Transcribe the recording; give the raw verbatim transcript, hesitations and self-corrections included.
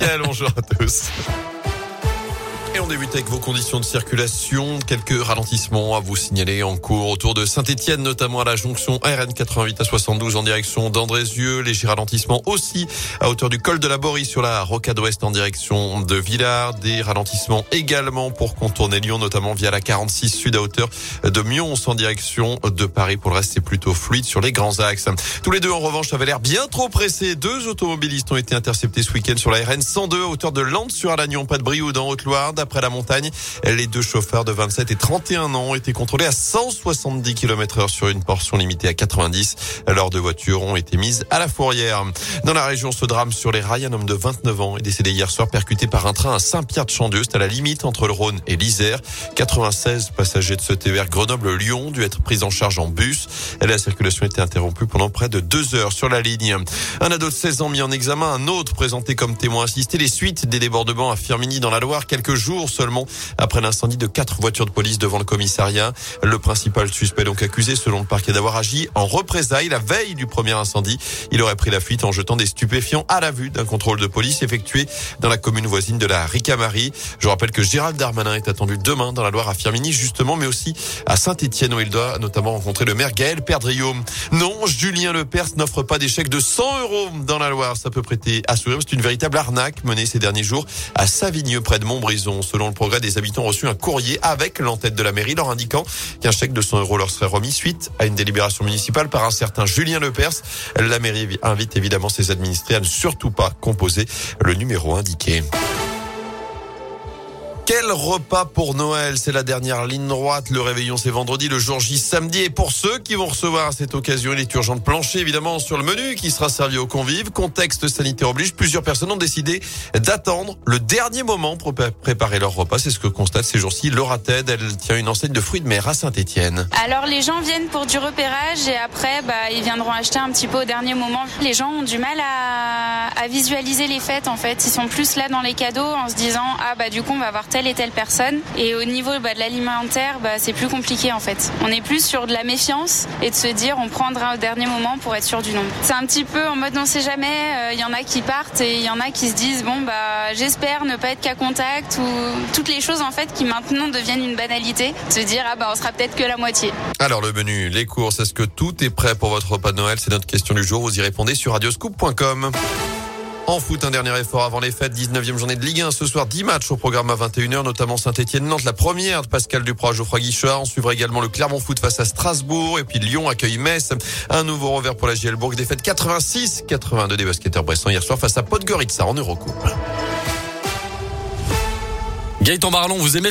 Gaël, bonjour à tous. Et on débute avec vos conditions de circulation. Quelques ralentissements à vous signaler en cours autour de Saint-Etienne, notamment à la jonction R N quatre-vingt-huit à soixante-douze en direction d'Andrézieux. Légers ralentissements aussi à hauteur du col de la Borie sur la rocade ouest en direction de Villars. Des ralentissements également pour contourner Lyon, notamment via la quarante-six sud à hauteur de Mions en direction de Paris. Pour le reste, c'est plutôt fluide sur les grands axes. Tous les deux, en revanche, avaient l'air bien trop pressés. Deux automobilistes ont été interceptés ce week-end sur la R N cent deux à hauteur de Lande-sur-Alagnon, pas de Brioude en Haute-Loire. Après la montagne, les deux chauffeurs de vingt-sept et trente et un ans ont été contrôlés à cent soixante-dix kilomètres heure sur une portion limitée à quatre-vingt-dix. Leurs deux voitures ont été mises à la fourrière. Dans la région, ce drame sur les rails, un homme de vingt-neuf ans est décédé hier soir percuté par un train à Saint-Pierre-de-Chandieu. C'est à la limite entre le Rhône et l'Isère. quatre-vingt-seize passagers de ce T E R Grenoble-Lyon dû être pris en charge en bus. La circulation était interrompue pendant près de deux heures sur la ligne. Un ado de seize ans mis en examen, un autre présenté comme témoin assisté. Les suites des débordements à Firminy dans la Loire quelques jours seulement après l'incendie de quatre voitures de police devant le commissariat. Le principal suspect donc accusé selon le parquet d'avoir agi en représailles la veille du premier incendie. Il aurait pris la fuite en jetant des stupéfiants à la vue d'un contrôle de police effectué dans la commune voisine de la Ricamari. Je rappelle que Gérald Darmanin est attendu demain dans la Loire à Firminy justement, mais aussi à Saint-Étienne où il doit notamment rencontrer le maire Gaël Perdriaume. Non, Julien Lepers n'offre pas des chèques de cent euros dans la Loire. Ça peut prêter à sourire. C'est une véritable arnaque menée ces derniers jours à Savigny près de Montbrison. Selon le Progrès, des habitants ont reçu un courrier avec l'entête de la mairie leur indiquant qu'un chèque de cent euros leur serait remis suite à une délibération municipale par un certain Julien Lepers. La mairie invite évidemment ses administrés à ne surtout pas composer le numéro indiqué. Quel repas pour Noël? C'est la dernière ligne droite. Le réveillon, c'est vendredi, le jour J samedi. Et pour ceux qui vont recevoir à cette occasion, il est urgent de plancher, évidemment, sur le menu qui sera servi aux convives. Contexte sanitaire oblige, plusieurs personnes ont décidé d'attendre le dernier moment pour préparer leur repas. C'est ce que constate ces jours-ci Laura Ted. Elle tient une enseigne de fruits de mer à Saint-Étienne. Alors, les gens viennent pour du repérage et après, bah, ils viendront acheter un petit peu au dernier moment. Les gens ont du mal à, à visualiser les fêtes, en fait. Ils sont plus là dans les cadeaux en se disant, ah, bah, du coup, on va avoir telle et telle personne. Et au niveau bah, de l'alimentaire, bah, c'est plus compliqué en fait. On est plus sur de la méfiance et de se dire on prendra au dernier moment pour être sûr du nombre. C'est un petit peu en mode on sait jamais, il euh, y en a qui partent et il y en a qui se disent bon bah j'espère ne pas être qu'à contact ou toutes les choses en fait qui maintenant deviennent une banalité. Se dire ah bah on sera peut-être que la moitié. Alors le menu, les courses, est-ce que tout est prêt pour votre repas de Noël? C'est notre question du jour, vous y répondez sur radioscoop point com. En foot, un dernier effort avant les fêtes, dix-neuvième journée de Ligue un. Ce soir, dix matchs au programme à vingt et une heures, notamment Saint-Étienne-Nantes, la première de Pascal Dupraz, Geoffroy Guichard. On suivra également le Clermont-Foot face à Strasbourg. Et puis Lyon accueille Metz. Un nouveau revers pour la J L Bourg. Défaite quatre-vingt-six à quatre-vingt-deux des basketteurs bressans hier soir face à Podgorica en Eurocup. Gaëtan Barlon, vous aimez